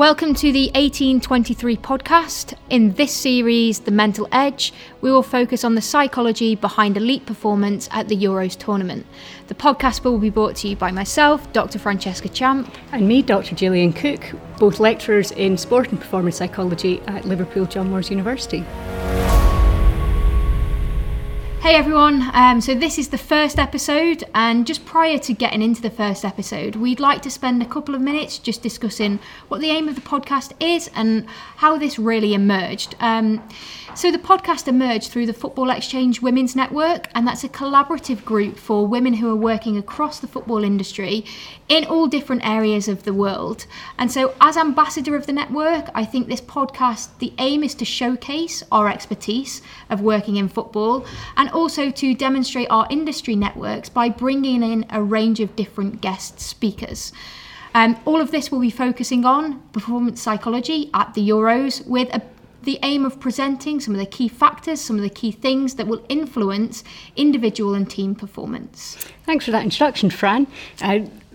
Welcome to the 1823 podcast. In this series, The Mental Edge, we will focus on the psychology behind elite performance at the Euros tournament. The podcast will be brought to you by myself, Dr. Francesca Champ. And me, Dr. Gillian Cook, both lecturers in sport and performance psychology at Liverpool John Moores University. Hey everyone, so this is the first episode, and just prior to getting into the first episode, we'd like to spend a couple of minutes just discussing what the aim of the podcast is and how this really emerged. So the podcast emerged through the Football Exchange Women's Network, and that's a collaborative group for women who are working across the football industry in all different areas of the world. And so as ambassador of the network, I think this podcast, the aim is to showcase our expertise of working in football and also to demonstrate our industry networks by bringing in a range of different guest speakers. All of this will be focusing on performance psychology at the Euros with the aim of presenting some of the key factors, some of the key things that will influence individual and team performance. Thanks for that introduction, Fran.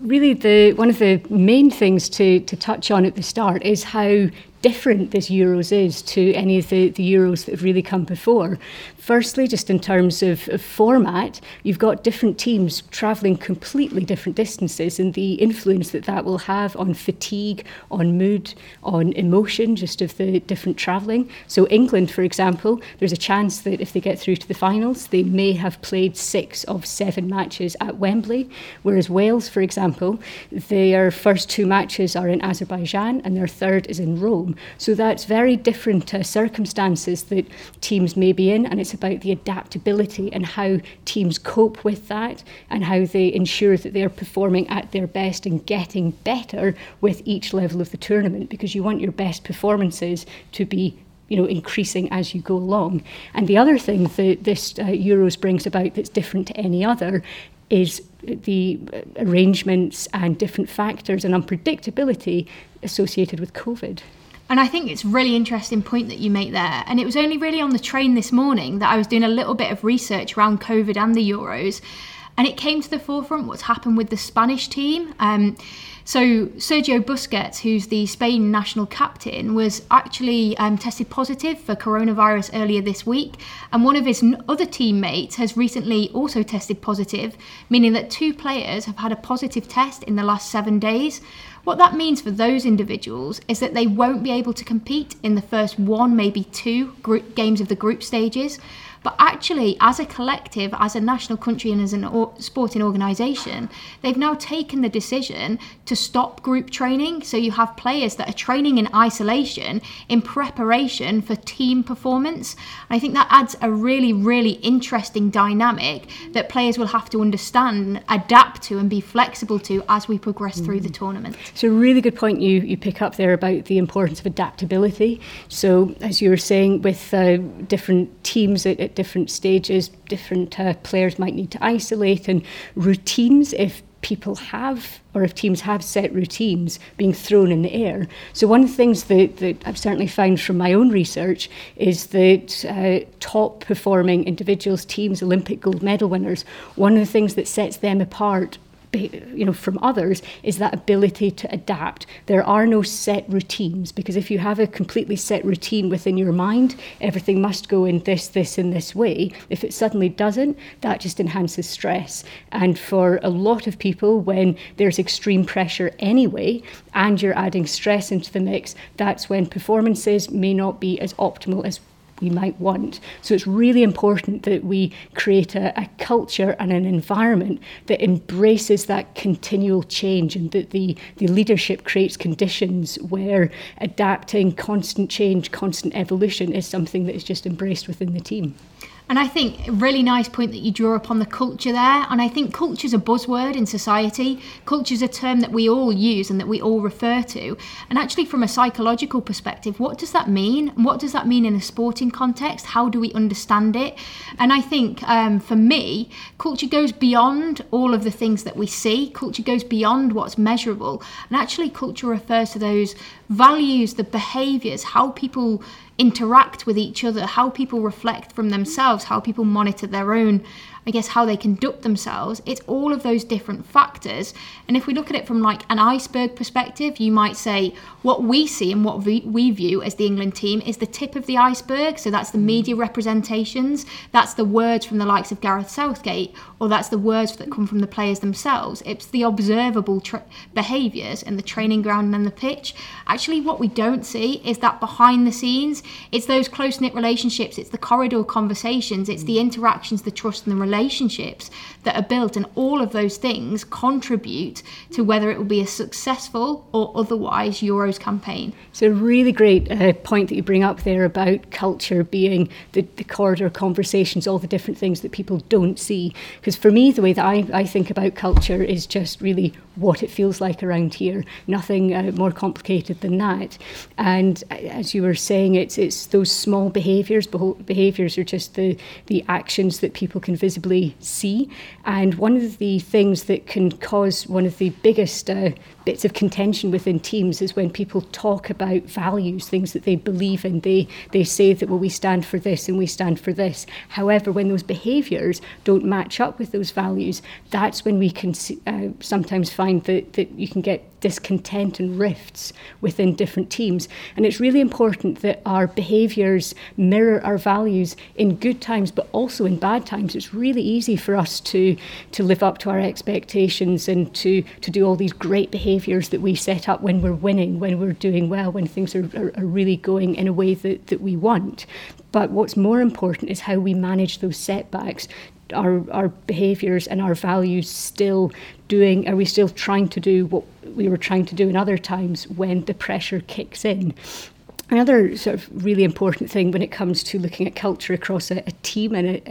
Really, one of the main things to touch on at the start is how different this Euros is to any of the Euros that have really come before. Firstly, just in terms of format, you've got different teams travelling completely different distances, and the influence that will have on fatigue, on mood, on emotion, just of the different travelling. So England, for example, there's a chance that if they get through to the finals, they may have played 6 of 7 matches at Wembley, whereas Wales, for example, their first 2 matches are in Azerbaijan and their third is in Rome. So that's very different circumstances that teams may be in, and it's about the adaptability and how teams cope with that and how they ensure that they're performing at their best and getting better with each level of the tournament, because you want your best performances to be increasing as you go along. And the other thing that this Euros brings about that's different to any other is the arrangements and different factors and unpredictability associated with COVID. And I think it's a really interesting point that you make there. And it was only really on the train this morning that I was doing a little bit of research around COVID and the Euros. And it came to the forefront what's happened with the Spanish team. So Sergio Busquets, who's the Spain national captain, was actually tested positive for coronavirus earlier this week. And one of his other teammates has recently also tested positive, meaning that 2 players have had a positive test in the last 7 days. What that means for those individuals is that they won't be able to compete in the first 1, maybe 2 games of the group stages. But actually, as a collective, as a national country and as a sporting organisation, they've now taken the decision to stop group training. So you have players that are training in isolation in preparation for team performance. And I think that adds a really, really interesting dynamic that players will have to understand, adapt to and be flexible to as we progress through the tournament. It's a really good point you pick up there about the importance of adaptability. So as you were saying, with different teams at different stages, different players might need to isolate, and routines, if teams have set routines, being thrown in the air. So one of the things that I've certainly found from my own research is that top performing individuals, teams, Olympic gold medal winners, one of the things that sets them apart from others is that ability to adapt. There are no set routines, because if you have a completely set routine within your mind, everything must go in this and this way. If it suddenly doesn't, that just enhances stress. And for a lot of people, when there's extreme pressure anyway and you're adding stress into the mix, that's when performances may not be as optimal as we might want. So it's really important that we create a culture and an environment that embraces that continual change, and that the leadership creates conditions where adapting, constant change, constant evolution is something that is just embraced within the team. And I think a really nice point that you draw upon the culture there. And I think culture's a buzzword in society. Culture's a term that we all use and that we all refer to. And actually, from a psychological perspective, what does that mean? What does that mean in a sporting context? How do we understand it? And I think for me, culture goes beyond all of the things that we see. Culture goes beyond what's measurable. And actually, culture refers to those values, the behaviours, how people interact with each other, how people reflect from themselves, how people monitor their own, I guess, how they conduct themselves. It's all of those different factors. And if we look at it from like an iceberg perspective, you might say what we see and what we view as the England team is the tip of the iceberg. So that's the media representations, that's the words from the likes of Gareth Southgate, or that's the words that come from the players themselves. It's the observable behaviours and the training ground and the pitch. Actually, what we don't see is that behind the scenes, it's those close-knit relationships, it's the corridor conversations, it's the interactions, the trust and the relationships that are built, and all of those things contribute to whether it will be a successful or otherwise Euros campaign. It's a really great point that you bring up there about culture being the corridor conversations, all the different things that people don't see. Because for me, the way that I think about culture is just really what it feels like around here, nothing more complicated than that. And as you were saying, it's those small behaviours. Behaviours are just the actions that people can visibly see. And one of the things that can cause one of the biggest bits of contention within teams is when people talk about values, things that they believe in. They say that, well, we stand for this and we stand for this. However, when those behaviours don't match up with those values, that's when we can sometimes find that you can get discontent and rifts within different teams. And it's really important that our behaviours mirror our values in good times, but also in bad times. It's really easy for us to live up to our expectations and to do all these great behaviours that we set up when we're winning, when we're doing well, when things are really going in a way that we want. But what's more important is how we manage those setbacks. Our behaviours and our values are we still trying to do what we were trying to do in other times when the pressure kicks in? Another sort of really important thing when it comes to looking at culture across a team and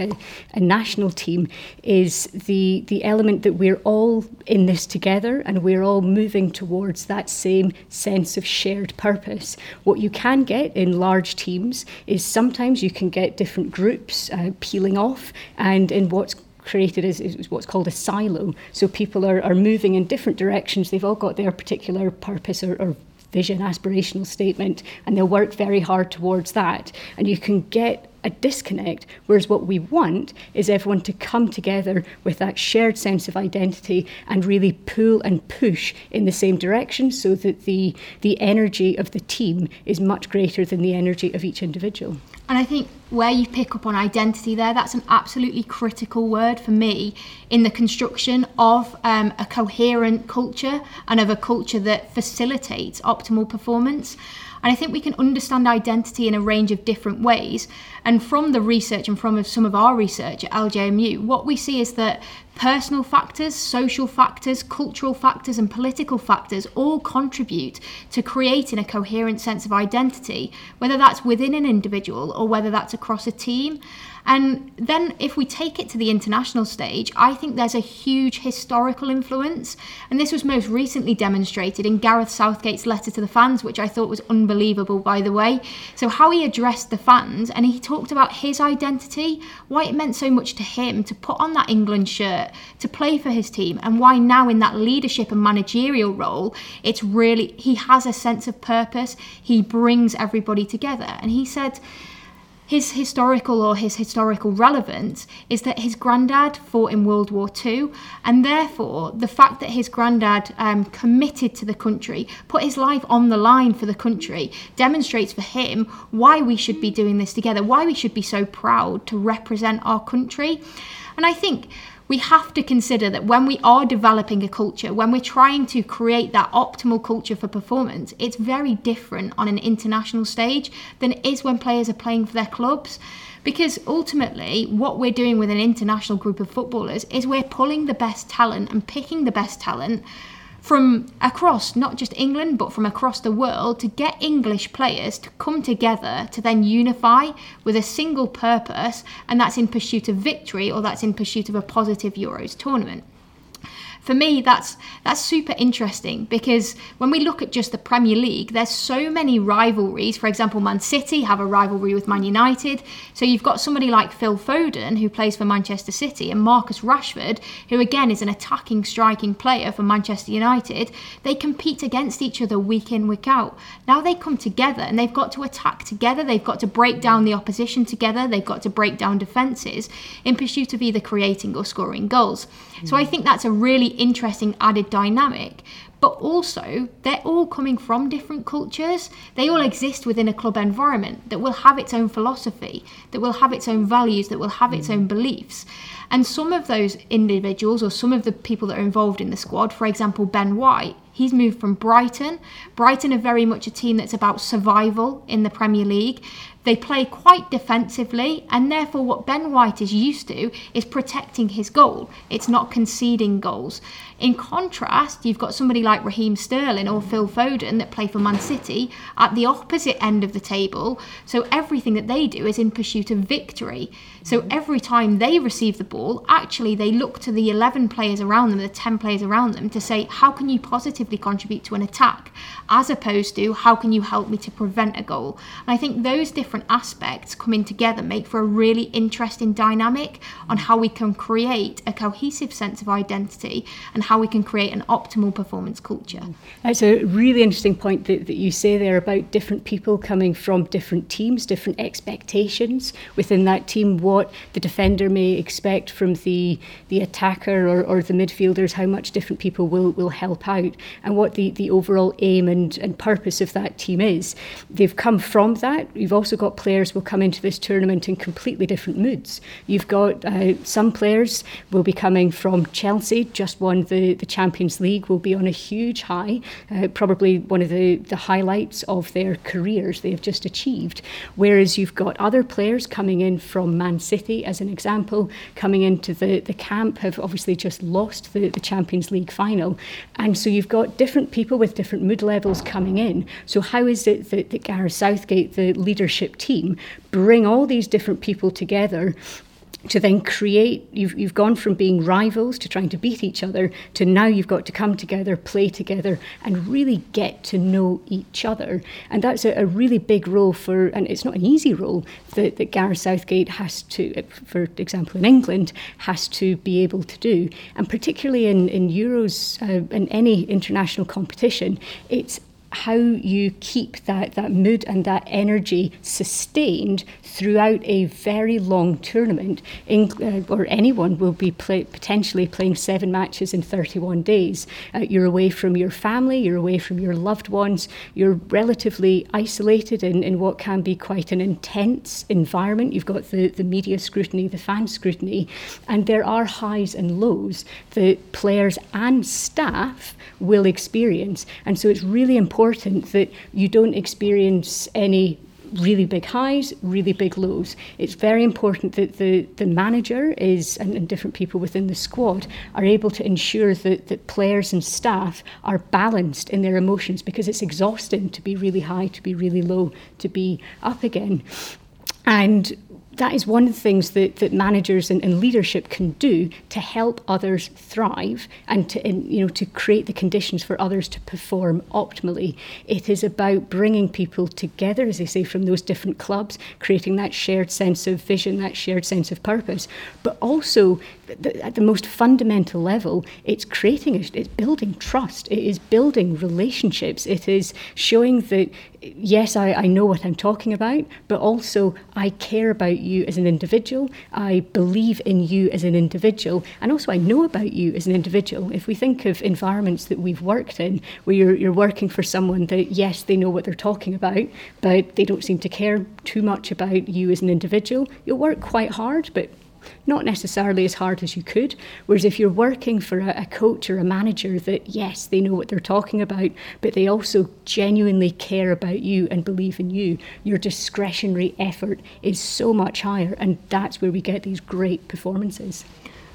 a national team is the element that we're all in this together and we're all moving towards that same sense of shared purpose. What you can get in large teams is sometimes you can get different groups peeling off, and in what's created is what's called a silo. So people are moving in different directions. They've all got their particular purpose or vision, aspirational statement, and they'll work very hard towards that. And you can get a disconnect, whereas what we want is everyone to come together with that shared sense of identity and really pull and push in the same direction so that the energy of the team is much greater than the energy of each individual. And I think where you pick up on identity there, that's an absolutely critical word for me in the construction of a coherent culture and of a culture that facilitates optimal performance. And I think we can understand identity in a range of different ways. And from the research and from some of our research at LJMU, what we see is that personal factors, social factors, cultural factors, and political factors all contribute to creating a coherent sense of identity, whether that's within an individual or whether that's across a team. And then if we take it to the international stage, I think there's a huge historical influence. And this was most recently demonstrated in Gareth Southgate's letter to the fans, which I thought was unbelievable, by the way. So how he addressed the fans, and he talked about his identity, why it meant so much to him to put on that England shirt, to play for his team, and why now in that leadership and managerial role, he has a sense of purpose. He brings everybody together. And he said, his historical relevance is that his granddad fought in World War II, and therefore the fact that his granddad committed to the country, put his life on the line for the country, demonstrates for him why we should be doing this together, why we should be so proud to represent our country. And I think we have to consider that when we are developing a culture, when we're trying to create that optimal culture for performance, it's very different on an international stage than it is when players are playing for their clubs. Because ultimately, what we're doing with an international group of footballers is we're pulling the best talent and picking the best talent from across not just England, but from across the world, to get English players to come together to then unify with a single purpose, and that's in pursuit of victory, or that's in pursuit of a positive Euros tournament. for me, that's super interesting, because when we look at just the Premier League, there's so many rivalries. For example, Man City have a rivalry with Man United. So you've got somebody like Phil Foden, who plays for Manchester City, and Marcus Rashford, who again is an attacking, striking player for Manchester United. They compete against each other week in, week out. Now they come together and they've got to attack together. They've got to break down the opposition together. They've got to break down defences in pursuit of either creating or scoring goals. So I think that's a really interesting added dynamic. But also, they're all coming from different cultures. They all exist within a club environment that will have its own philosophy, that will have its own values, that will have its own beliefs. And some of those individuals, or some of the people that are involved in the squad, for example, Ben White, he's moved from Brighton. Brighton are very much a team that's about survival in the Premier League. They play quite defensively, and therefore what Ben White is used to is protecting his goal. It's not conceding goals. In contrast, you've got somebody like Raheem Sterling or Phil Foden that play for Man City at the opposite end of the table. So everything that they do is in pursuit of victory. So every time they receive the ball, actually they look to the 11 players around them, the 10 players around them, to say, how can you positively contribute to an attack? As opposed to, how can you help me to prevent a goal? And I think those different aspects coming together make for a really interesting dynamic on how we can create a cohesive sense of identity and how we can create an optimal performance culture. That's a really interesting point that you say there about different people coming from different teams, different expectations within that team. What the defender may expect from the attacker or the midfielders, how much different people will help out, and what the overall aim and purpose of that team is. They've come from that. You've also got players who will come into this tournament in completely different moods. You've got some players will be coming from Chelsea, just won the Champions League, will be on a huge high, probably one of the highlights of their careers they have just achieved. Whereas you've got other players coming in from Man City, as an example, coming into the camp, have obviously just lost the Champions League final. And so you've got different people with different mood levels coming in. So how is it that Gareth Southgate, the leadership team, bring all these different people together to then create? You've gone from being rivals to trying to beat each other to now you've got to come together, play together and really get to know each other. And that's a really big role and it's not an easy role that Gareth Southgate has to, for example in England, has to be able to do. And particularly in Euros and any international competition, it's how you keep that mood and that energy sustained throughout a very long tournament. Or anyone will be potentially playing 7 matches in 31 days. You're away from your family, you're away from your loved ones, you're relatively isolated in what can be quite an intense environment. You've got the media scrutiny, the fan scrutiny, and there are highs and lows that players and staff will experience. And so it's really important that you don't experience any really big highs, really big lows. It's very important that the manager is and different people within the squad are able to ensure that players and staff are balanced in their emotions, because it's exhausting to be really high, to be really low, to be up again. And that is one of the things that managers and leadership can do to help others thrive and to create the conditions for others to perform optimally. It is about bringing people together, as they say, from those different clubs, creating that shared sense of vision, that shared sense of purpose, but also at the most fundamental level, it's building trust, it is building relationships, it is showing that, yes, I know what I'm talking about, but also I care about you as an individual, I believe in you as an individual, and also I know about you as an individual. If we think of environments that we've worked in, where you're working for someone that, yes, they know what they're talking about, but they don't seem to care too much about you as an individual, you'll work quite hard, but not necessarily as hard as you could. Whereas if you're working for a coach or a manager that, yes, they know what they're talking about, but they also genuinely care about you and believe in you, your discretionary effort is so much higher, and that's where we get these great performances.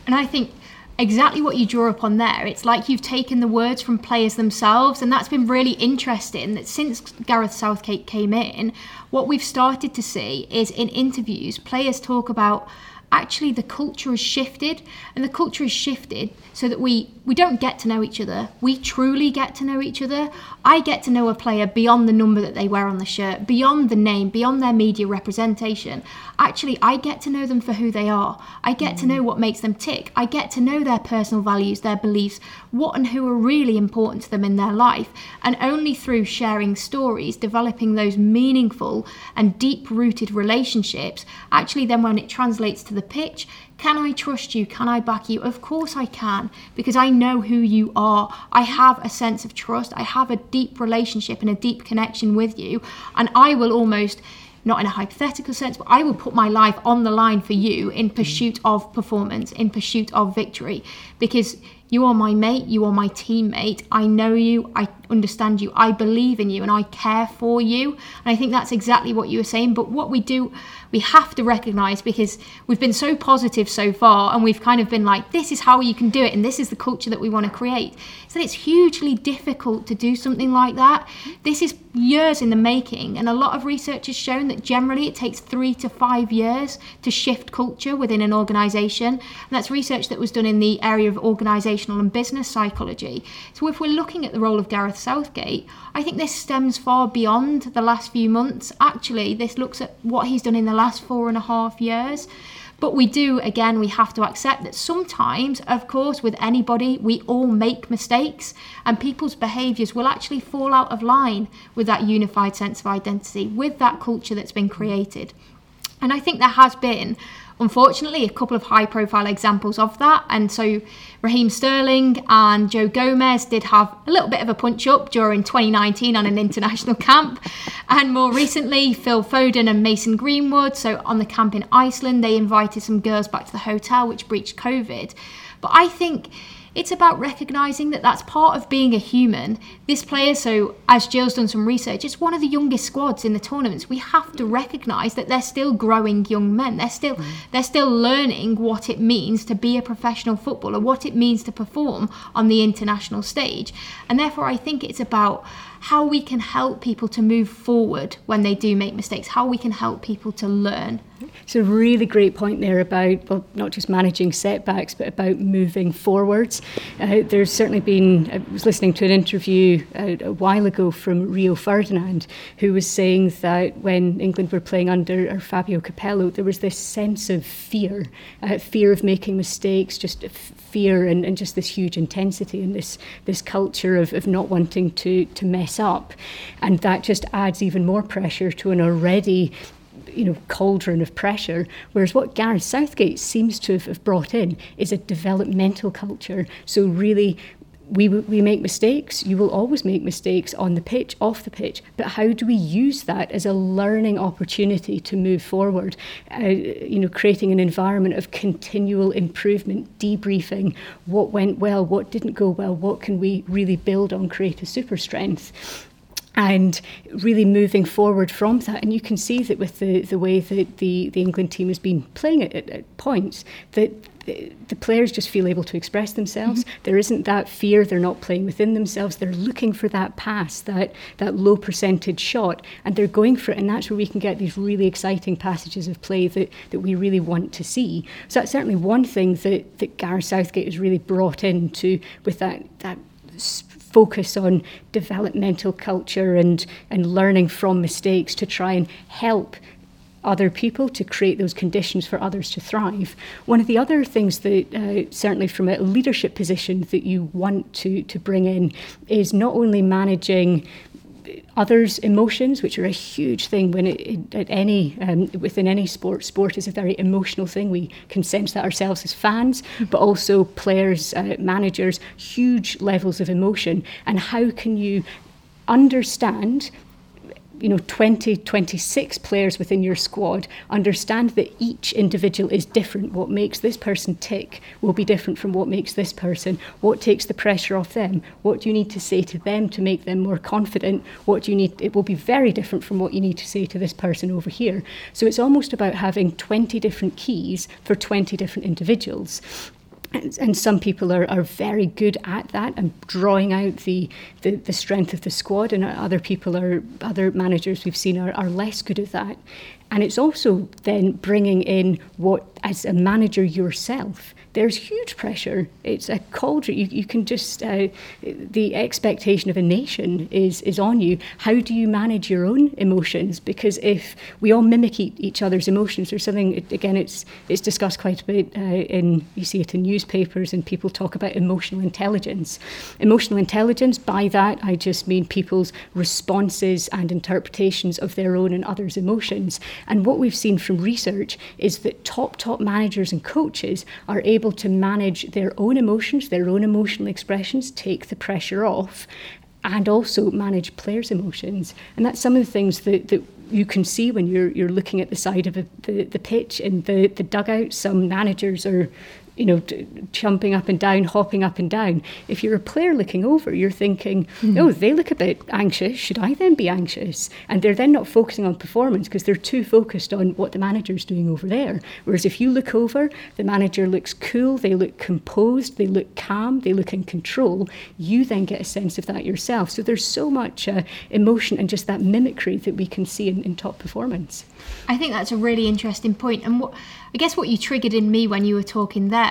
And I think exactly what you draw upon there, it's like you've taken the words from players themselves, and that's been really interesting, that since Gareth Southgate came in, what we've started to see is in interviews, players talk about actually the culture has shifted, and the culture has shifted so that we don't get to know each other. We truly get to know each other. I get to know a player beyond the number that they wear on the shirt, beyond the name, beyond their media representation. Actually, I get to know them for who they are. I get to know what makes them tick. I get to know their personal values, their beliefs, what and who are really important to them in their life. And only through sharing stories, developing those meaningful and deep-rooted relationships, actually then when it translates to the pitch, can I trust you? Can I back you? Of course I can, because I know who you are. I have a sense of trust. I have a deep relationship and a deep connection with you. And I will almost, not in a hypothetical sense, but I will put my life on the line for you in pursuit of performance, in pursuit of victory, because you are my mate, you are my teammate. I know you, I understand you, I believe in you, and I care for you. And I think that's exactly what you were saying. But what we do, we have to recognise, because we've been so positive so far, and we've kind of been like, this is how you can do it, and this is the culture that we want to create. So it's hugely difficult to do something like that. This is years in the making, and a lot of research has shown that generally it takes 3 to 5 years to shift culture within an organisation. And that's research that was done in the area of organisation and business psychology. So if we're looking at the role of Gareth Southgate, I think this stems far beyond the last few months. Actually, this looks at what he's done in the last 4.5 years. But we do, again, we have to accept that sometimes, of course, with anybody, we all make mistakes, and people's behaviours will actually fall out of line with that unified sense of identity, with that culture that's been created. And I think there has been, unfortunately, a couple of high-profile examples of that. And so Raheem Sterling and Joe Gomez did have a little bit of a punch-up during 2019 on an international camp. And more recently, Phil Foden and Mason Greenwood. So on the camp in Iceland, they invited some girls back to the hotel, which breached COVID. But I think it's about recognising that that's part of being a human. This player, so as Jill's done some research, it's one of the youngest squads in the tournaments. We have to recognise that they're still growing young men. They're still learning what it means to be a professional footballer, what it means to perform on the international stage. And therefore, I think it's about how we can help people to move forward when they do make mistakes, how we can help people to learn. It's a really great point there about, well, not just managing setbacks, but about moving forwards. There's certainly been, I was listening to an interview a while ago from Rio Ferdinand, who was saying that when England were playing under Fabio Capello, there was this sense of fear, fear of making mistakes, just fear and just this huge intensity and this culture of not wanting to mess up. And that just adds even more pressure to an already cauldron of pressure, whereas what Gareth Southgate seems to have brought in is a developmental culture. So really, we make mistakes, you will always make mistakes on the pitch, off the pitch, but how do we use that as a learning opportunity to move forward, creating an environment of continual improvement, debriefing what went well, what didn't go well, what can we really build on, create a super strength. And really moving forward from that. And you can see that with the way that the England team has been playing at points, that the players just feel able to express themselves. Mm-hmm. There isn't that fear, they're not playing within themselves, they're looking for that pass, that low percentage shot, and they're going for it. And that's where we can get these really exciting passages of play that we really want to see. So that's certainly one thing that Gareth Southgate has really brought into with that focus on developmental culture and learning from mistakes to try and help other people to create those conditions for others to thrive. One of the other things that certainly from a leadership position that you want to bring in is not only managing others' emotions, which are a huge thing when within any sport. Sport is a very emotional thing. We can sense that ourselves as fans, but also players, managers, huge levels of emotion. And how can you understand 26 players within your squad, understand that each individual is different. What makes this person tick will be different from what makes this person. What takes the pressure off them? What do you need to say to them to make them more confident? It will be very different from what you need to say to this person over here. So it's almost about having 20 different keys for 20 different individuals. And some people are very good at that and drawing out the strength of the squad, and other managers we've seen are less good at that. And it's also then bringing in what, as a manager yourself, there's huge pressure. It's a cauldron. You can just, the expectation of a nation is on you. How do you manage your own emotions? Because if we all mimic each other's emotions, there's something, again, it's discussed quite a bit you see it in newspapers and people talk about emotional intelligence. Emotional intelligence, by that, I just mean people's responses and interpretations of their own and others' emotions. And what we've seen from research is that top managers and coaches are able to manage their own emotions, their own emotional expressions, take the pressure off, and also manage players' emotions. And that's some of the things that you can see when you're looking at the side of the pitch and the dugout. Some managers are, jumping up and down, hopping up and down. If you're a player looking over, you're thinking, oh, they look a bit anxious. Should I then be anxious? And they're then not focusing on performance because they're too focused on what the manager's doing over there. Whereas if you look over, the manager looks cool, they look composed, they look calm, they look in control. You then get a sense of that yourself. So there's so much emotion and just that mimicry that we can see in top performance. I think that's a really interesting point. And what you triggered in me when you were talking there,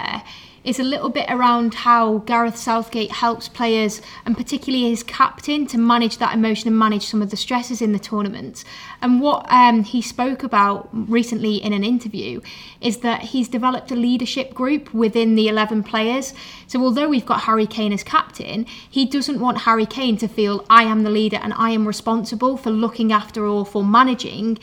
it's a little bit around how Gareth Southgate helps players, and particularly his captain, to manage that emotion and manage some of the stresses in the tournament. And what he spoke about recently in an interview is that he's developed a leadership group within the 11 players. So although we've got Harry Kane as captain, he doesn't want Harry Kane to feel, I am the leader and I am responsible for looking after or for managing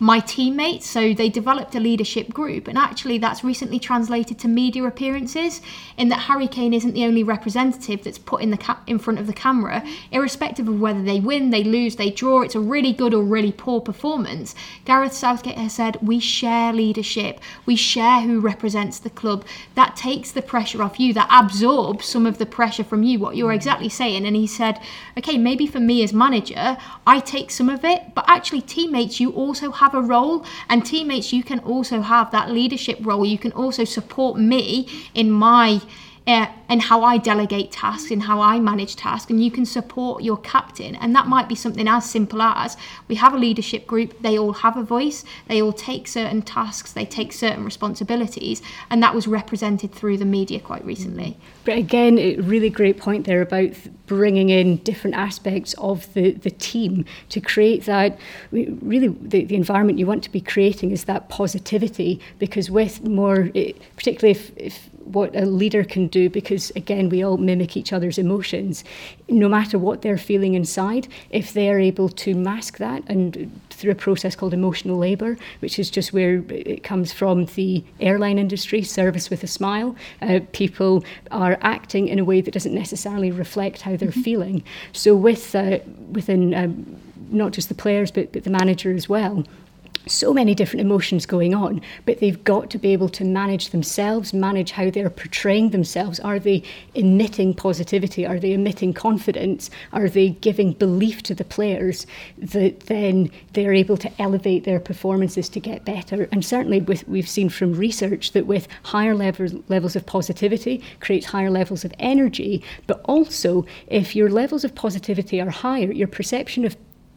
my teammates. So they developed a leadership group, and actually that's recently translated to media appearances, in that Harry Kane isn't the only representative that's put in front of the camera, irrespective of whether they win, they lose, they draw, it's a really good or really poor performance. Gareth Southgate has said, we share leadership, we share who represents the club. That takes the pressure off you, that absorbs some of the pressure from you, what you're exactly saying. And he said, okay, maybe for me as manager, I take some of it, but actually teammates, you also have a role, and teammates, you can also have that leadership role. You can also support me in my and how I delegate tasks and how I manage tasks, and you can support your captain. And that might be something as simple as, we have a leadership group, they all have a voice, they all take certain tasks, they take certain responsibilities, and that was represented through the media quite recently. But again, a really great point there about bringing in different aspects of the team to create that, really the environment you want to be creating is that positivity, because with more, particularly if what a leader can do, because again we all mimic each other's emotions, no matter what they're feeling inside, if they're able to mask that, and through a process called emotional labour, which is just where it comes from the airline industry, service with a smile, people are acting in a way that doesn't necessarily reflect how they're feeling. So within not just the players but the manager as well, so many different emotions going on, but they've got to be able to manage themselves, manage how they're portraying themselves. Are they emitting positivity? Are they emitting confidence? Are they giving belief to the players that then they're able to elevate their performances to get better? And certainly we've seen from research that with higher levels of positivity creates higher levels of energy, but also if your levels of positivity are higher, your perception of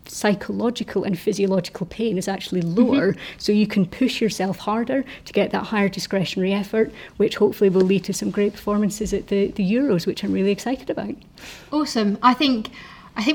psychological and physiological pain is actually lower, so you can push yourself harder to get that higher discretionary effort, which hopefully will lead to some great performances at the Euros, which I'm really excited about. Awesome. I think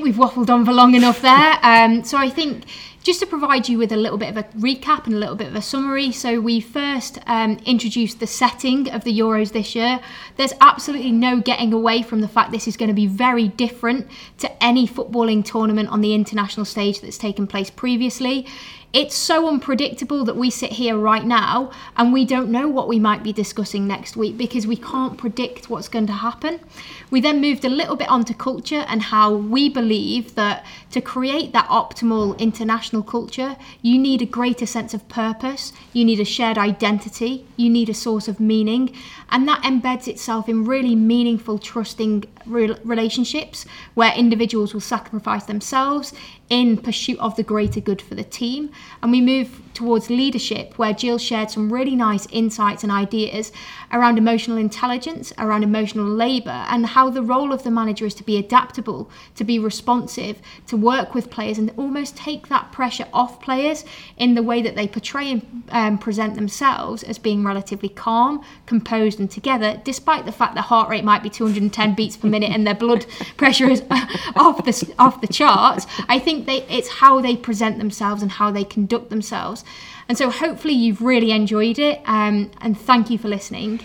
we've waffled on for long enough there. So I think just to provide you with a little bit of a recap and a little bit of a summary. So we first introduced the setting of the Euros this year. There's absolutely no getting away from the fact this is going to be very different to any footballing tournament on the international stage that's taken place previously. It's so unpredictable that we sit here right now and we don't know what we might be discussing next week, because we can't predict what's going to happen. We then moved a little bit onto culture and how we believe that to create that optimal international culture, you need a greater sense of purpose, you need a shared identity, you need a source of meaning, and that embeds itself in really meaningful, trusting relationships where individuals will sacrifice themselves in pursuit of the greater good for the team. And we move towards leadership, where Jill shared some really nice insights and ideas around emotional intelligence, around emotional labour, and how the role of the manager is to be adaptable, to be responsive, to work with players and almost take that pressure off players in the way that they portray and present themselves as being relatively calm, composed and together, despite the fact their heart rate might be 210 beats per minute and their blood pressure is off the charts. I think it's how they present themselves and how they conduct themselves. And so hopefully you've really enjoyed it, and thank you for listening.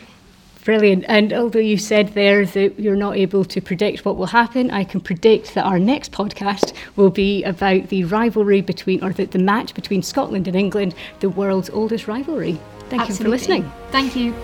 Brilliant. And although you said there that you're not able to predict what will happen, I can predict that our next podcast will be about the rivalry between, or the match between Scotland and England, the world's oldest rivalry. Thank you for listening. Thank you.